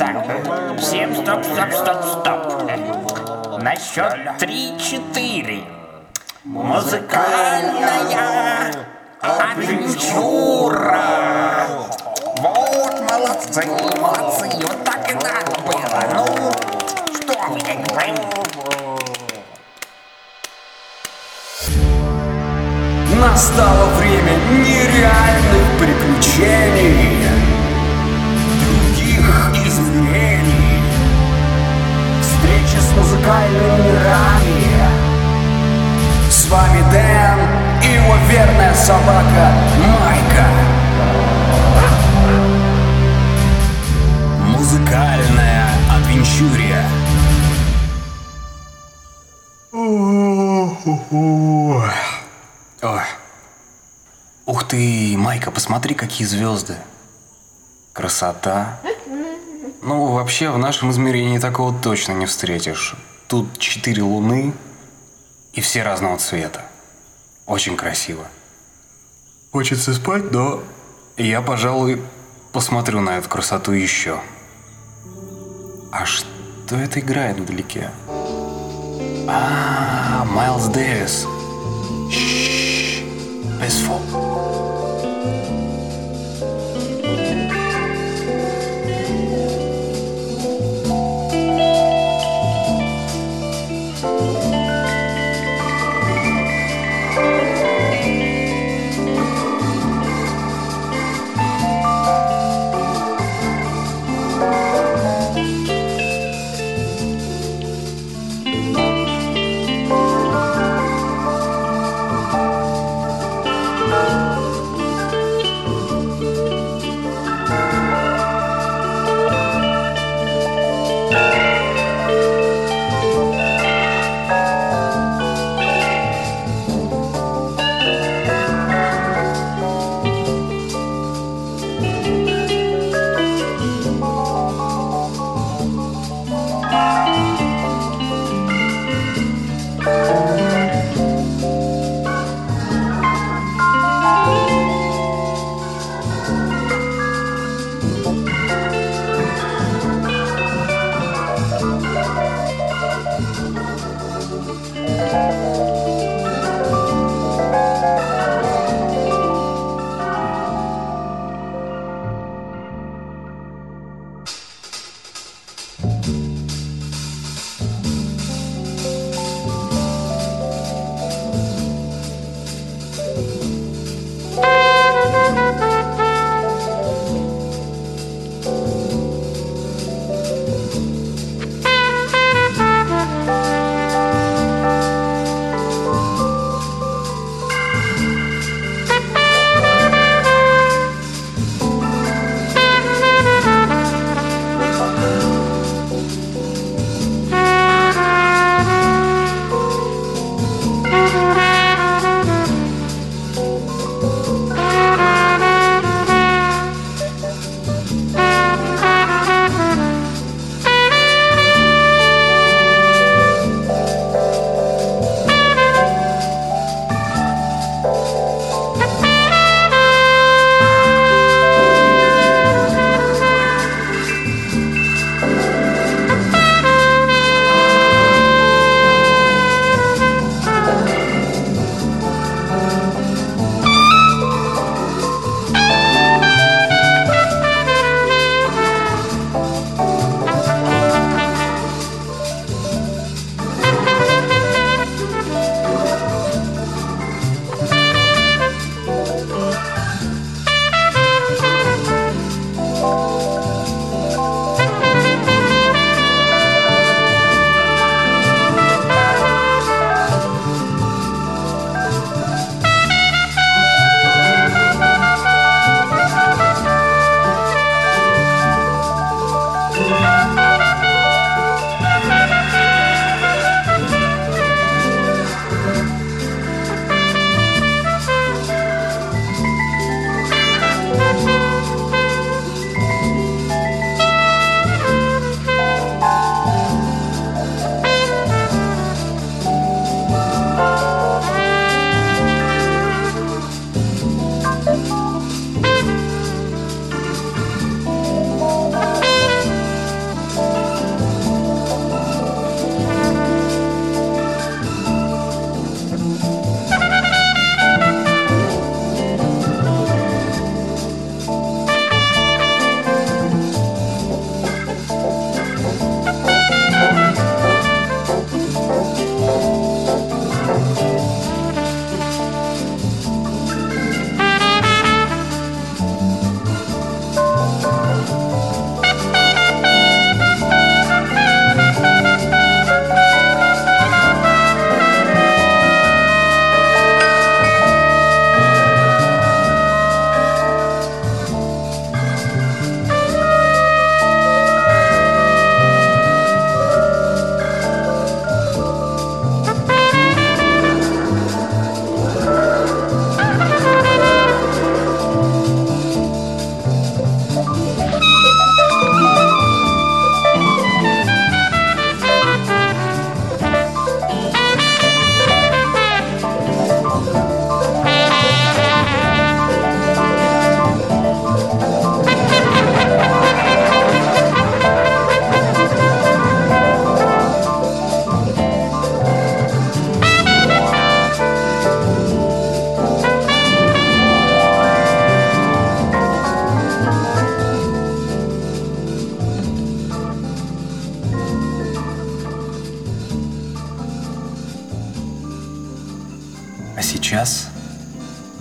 Так, всем стоп. На счет 3-4. Музыкальная адвенчура. Вот, молодцы. Вот так и надо было. Ну, что вы не понимаете? Настало время нереальных приключений. Других измерений. Встречи с музыкальными мирами. С вами Дэн и его верная собака Майка. Музыкальная адвенчурия. Ух ты, Майка, посмотри, какие звезды. Красота. Ну, вообще, в нашем измерении такого точно не встретишь. Тут 4 луны и все разного цвета. Очень красиво. Хочется спать, но я, пожалуй, посмотрю на эту красоту еще. А что это играет вдалеке? Майлз Дэвис. Шшш, peaceful.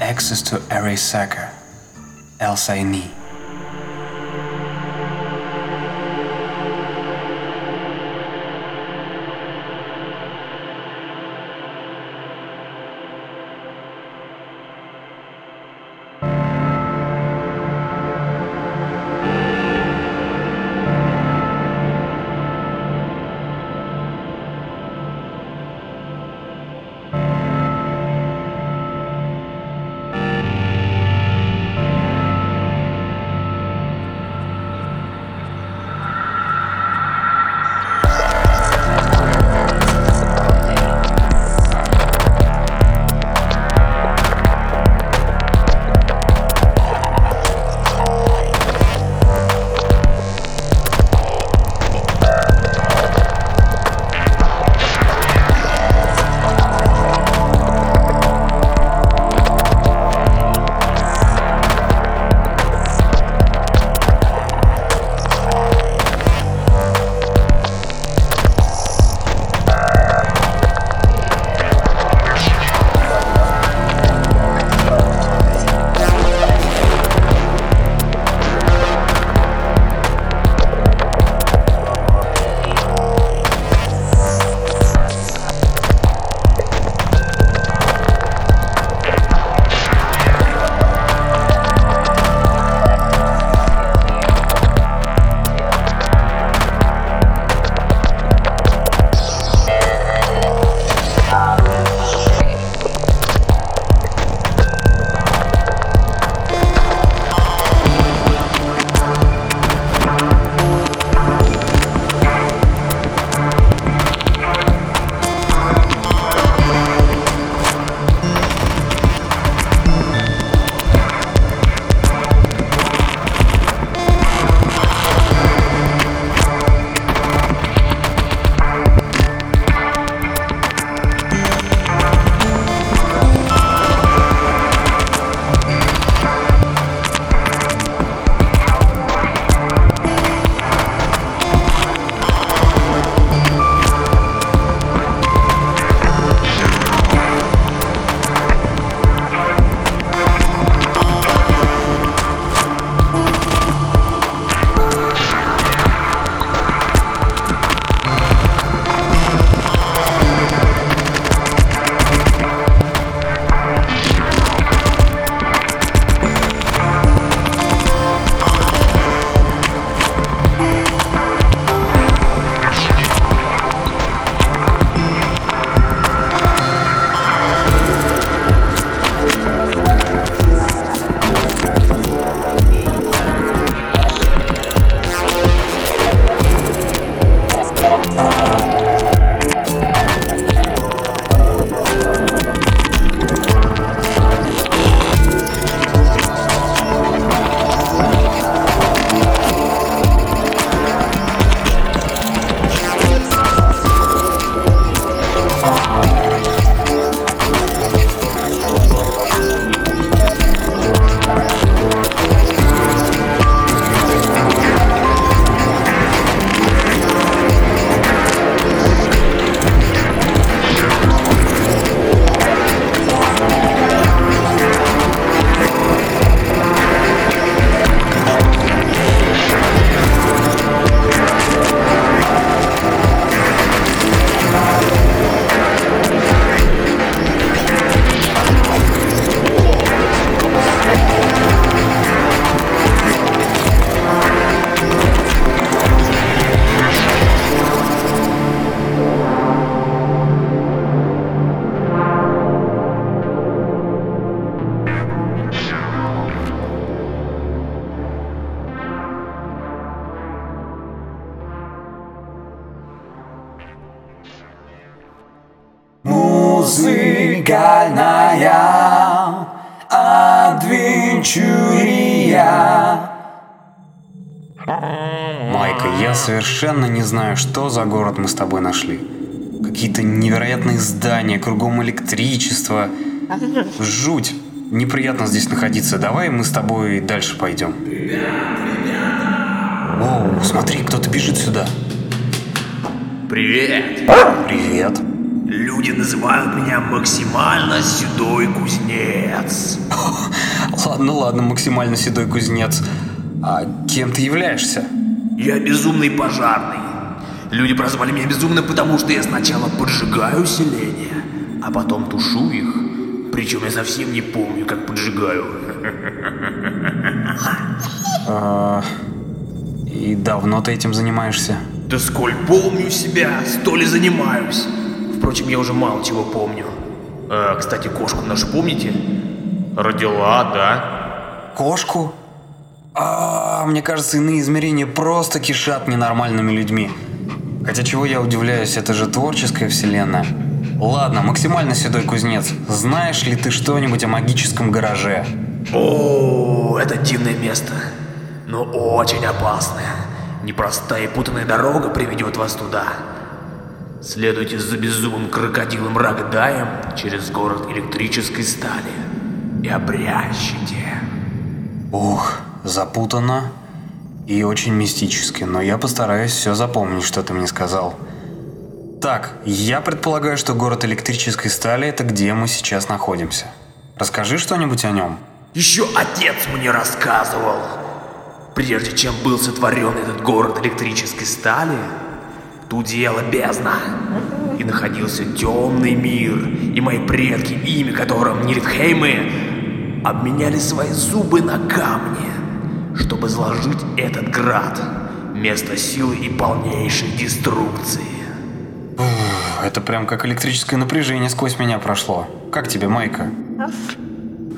Access to Array Sacker, else I need. Музыкальная Адвенчурия. Майка, я совершенно не знаю, что за город мы с тобой нашли. Какие-то невероятные здания, кругом электричество. Жуть. Неприятно здесь находиться. Давай мы с тобой дальше пойдем. Оу, смотри, кто-то бежит сюда. Привет. Привет. Люди называют меня максимально седой кузнец. Ладно, максимально седой кузнец. А кем ты являешься? Я безумный пожарный. Люди прозвали меня безумным, потому что я сначала поджигаю селения, а потом тушу их. Причем я совсем не помню, как поджигаю. И давно ты этим занимаешься? Да сколь помню себя, столь и занимаюсь. Впрочем, я уже мало чего помню. Кстати, кошку нашу помните? Родила, да? Кошку? Мне кажется, иные измерения просто кишат ненормальными людьми. Хотя чего я удивляюсь, это же творческая вселенная. Ладно, максимально седой кузнец, знаешь ли ты что-нибудь о магическом гараже? О, это дивное место, но очень опасное. Непростая и путанная дорога приведет вас туда. Следуйте за безумным крокодилом Рагдаем через город электрической стали и обрящите. Ух, запутанно и очень мистически, но я постараюсь все запомнить, что ты мне сказал. Так, я предполагаю, что город электрической стали — это где мы сейчас находимся. Расскажи что-нибудь о нем. Еще отец мне рассказывал. Прежде чем был сотворен этот город электрической стали, тудела бездна, и находился темный мир, и мои предки, имя которым Нильфхеймы, обменяли свои зубы на камни, чтобы сложить этот град, место силы и полнейшей деструкции. Это прям как электрическое напряжение сквозь меня прошло. Как тебе, Майка?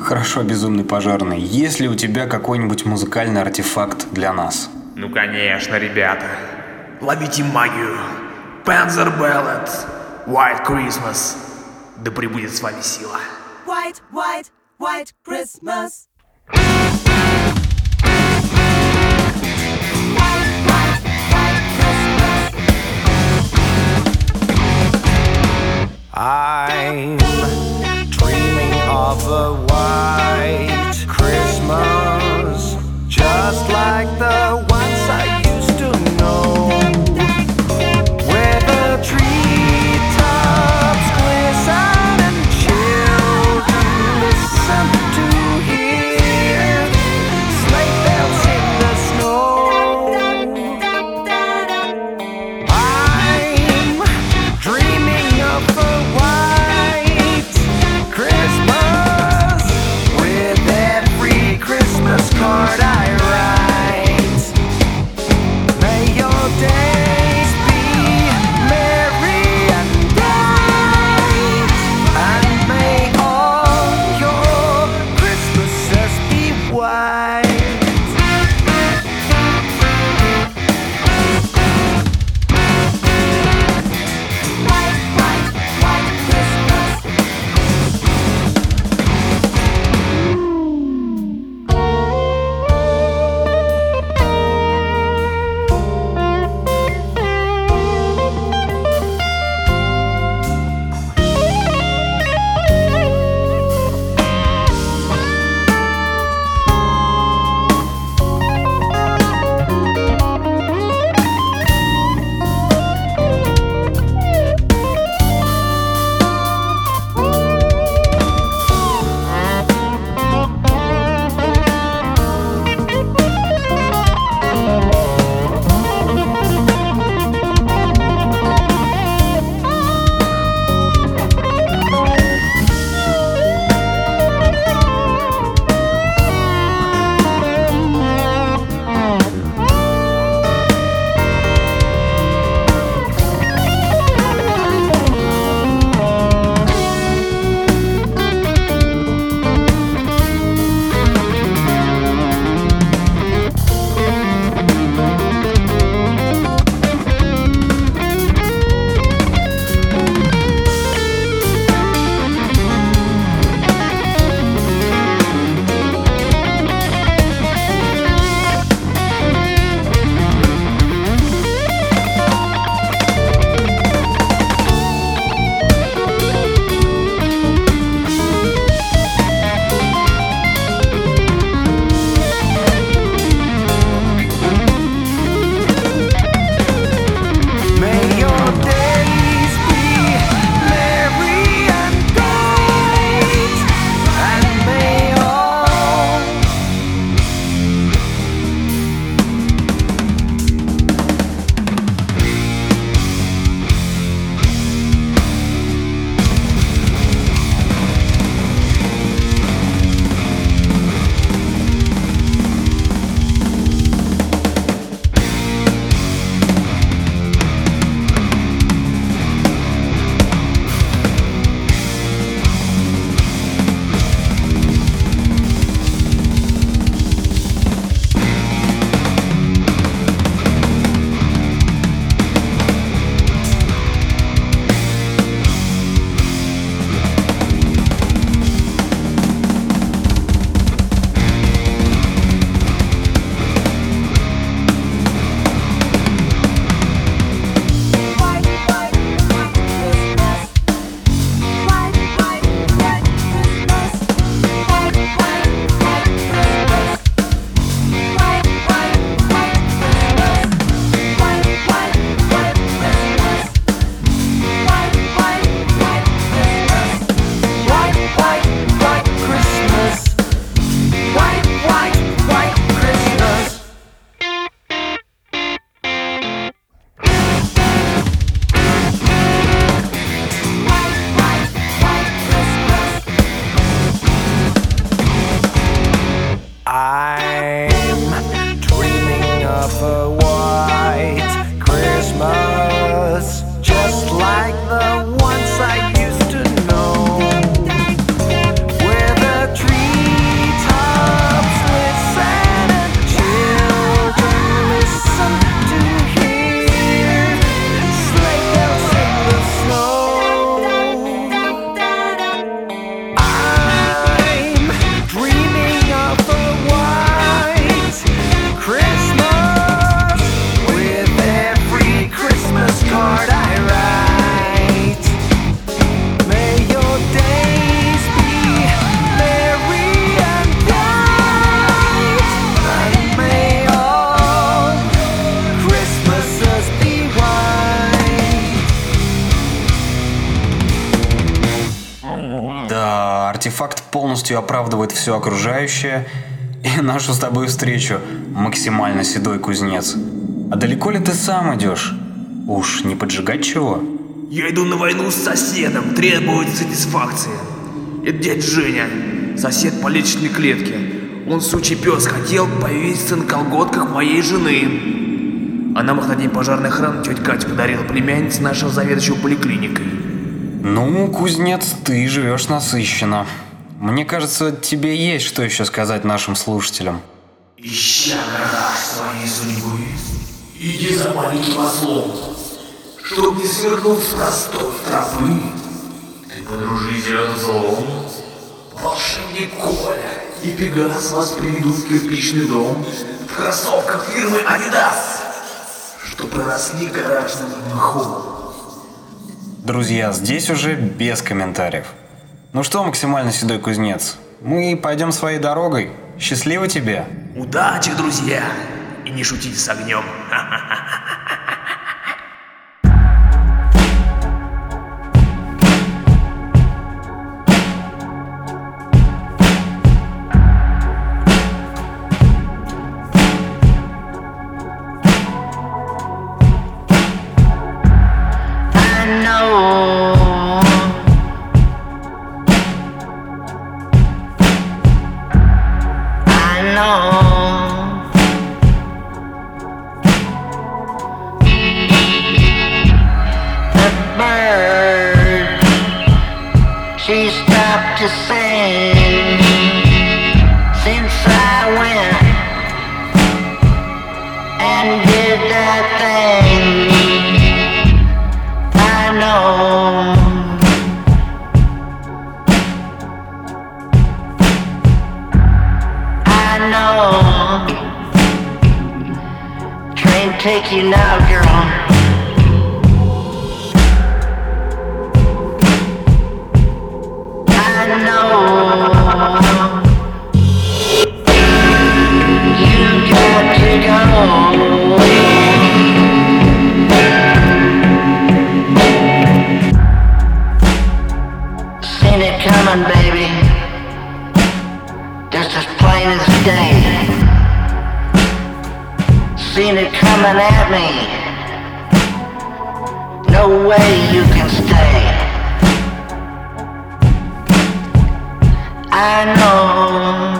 Хорошо, безумный пожарный. Есть ли у тебя какой-нибудь музыкальный артефакт для нас? Ну конечно, ребята. Ловите магию. Panzer Ballet. White Christmas. Да пребудет с вами сила. White, white, white Christmas. I'm dreaming of a white Christmas, just like the ones I used to know, where the treetops glisten and children listen to hear sleigh bells in the snow. I'm dreaming of a Christmas. артефакт полностью оправдывает все окружающее и нашу с тобой встречу, максимально седой кузнец. А далеко ли ты сам идешь? Уж не поджигать чего? Я иду на войну с соседом, требует сатисфакции. Это дядь Женя, сосед по личной клетке. Он, сучий пес, хотел повеситься на колготках моей жены. А нам их на день пожарной охраны тетя Катя подарила, племянница нашего заведующего поликлиникой. Ну, кузнец, ты живешь насыщенно. Мне кажется, тебе есть что еще сказать нашим слушателям. Ища горах своей судьбы, иди за маленьким ослом, чтоб не свернув с простой тропы. Ты подружись с злом, волшебник Коля и Пегас вас приведут в кирпичный дом в кроссовках фирмы Адидас, чтоб проросли гаражным мхом. Друзья, здесь уже без комментариев. Ну что, максимально седой кузнец, мы пойдем своей дорогой. Счастливо тебе! Удачи, друзья! И не шутите с огнем! Take you now, girl. I know you got to go. Coming at me, no way you can stay. I know.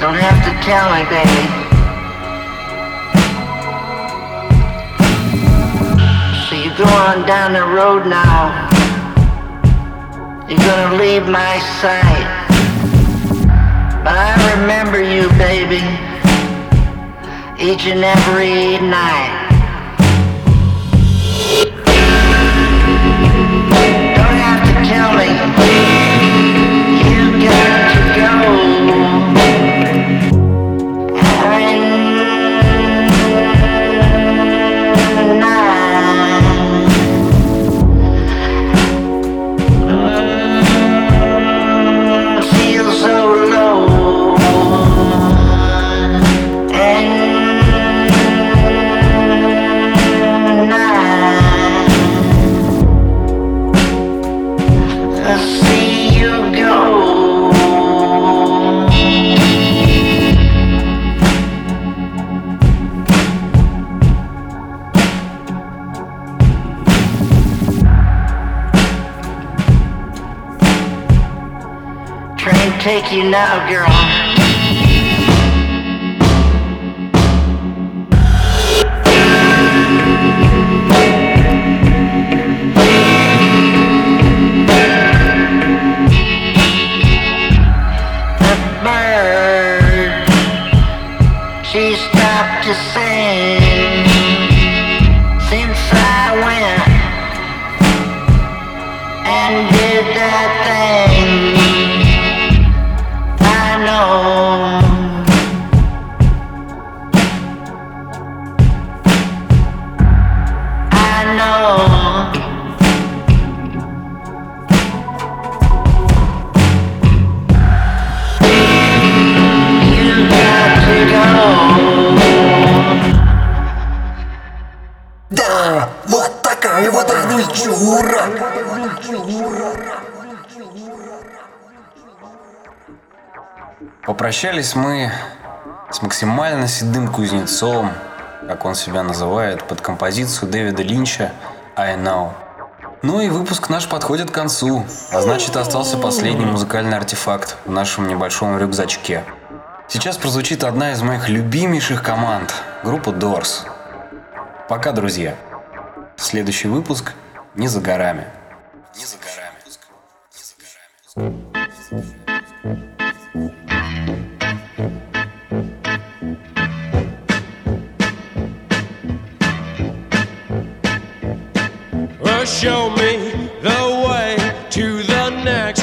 Don't have to tell me, baby. Go on down the road now. You're gonna leave my sight. But I remember you, baby, each and every night. Don't have to tell me. You got to go. Take you now, girl. The bird, she stopped to sing since I went and did that thing. No. Попрощались мы с максимально седым кузнецом, как он себя называет, под композицию Дэвида Линча «I Know». Ну и выпуск наш подходит к концу, а значит, остался последний музыкальный артефакт в нашем небольшом рюкзачке. Сейчас прозвучит одна из моих любимейших команд – группа Doors. Пока, друзья. Следующий выпуск не за горами. Не за горами. Не за горами. Show me the way to the next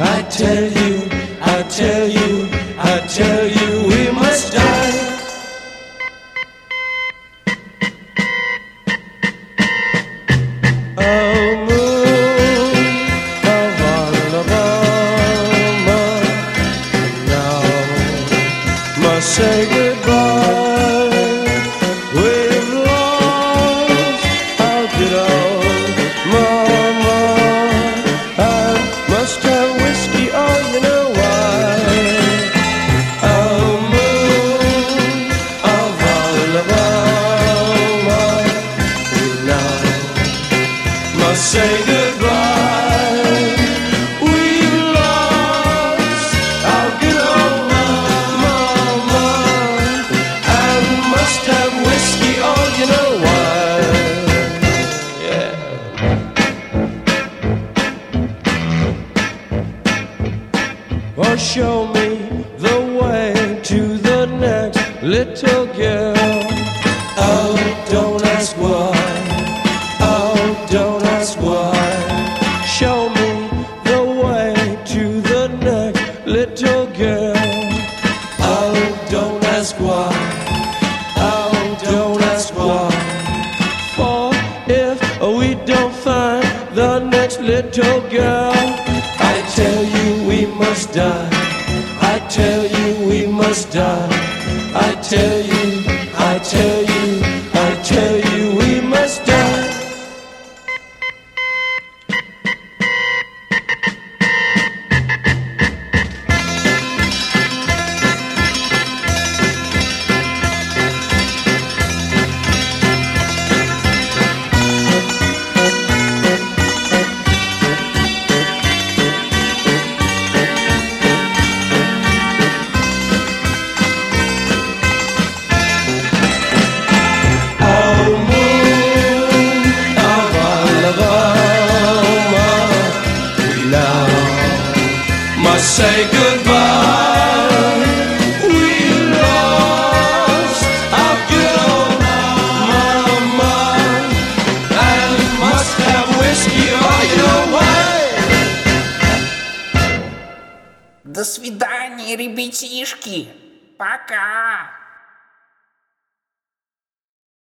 I tell you, I tell you, I tell you we must die. До свидания, ребятишки! Пока!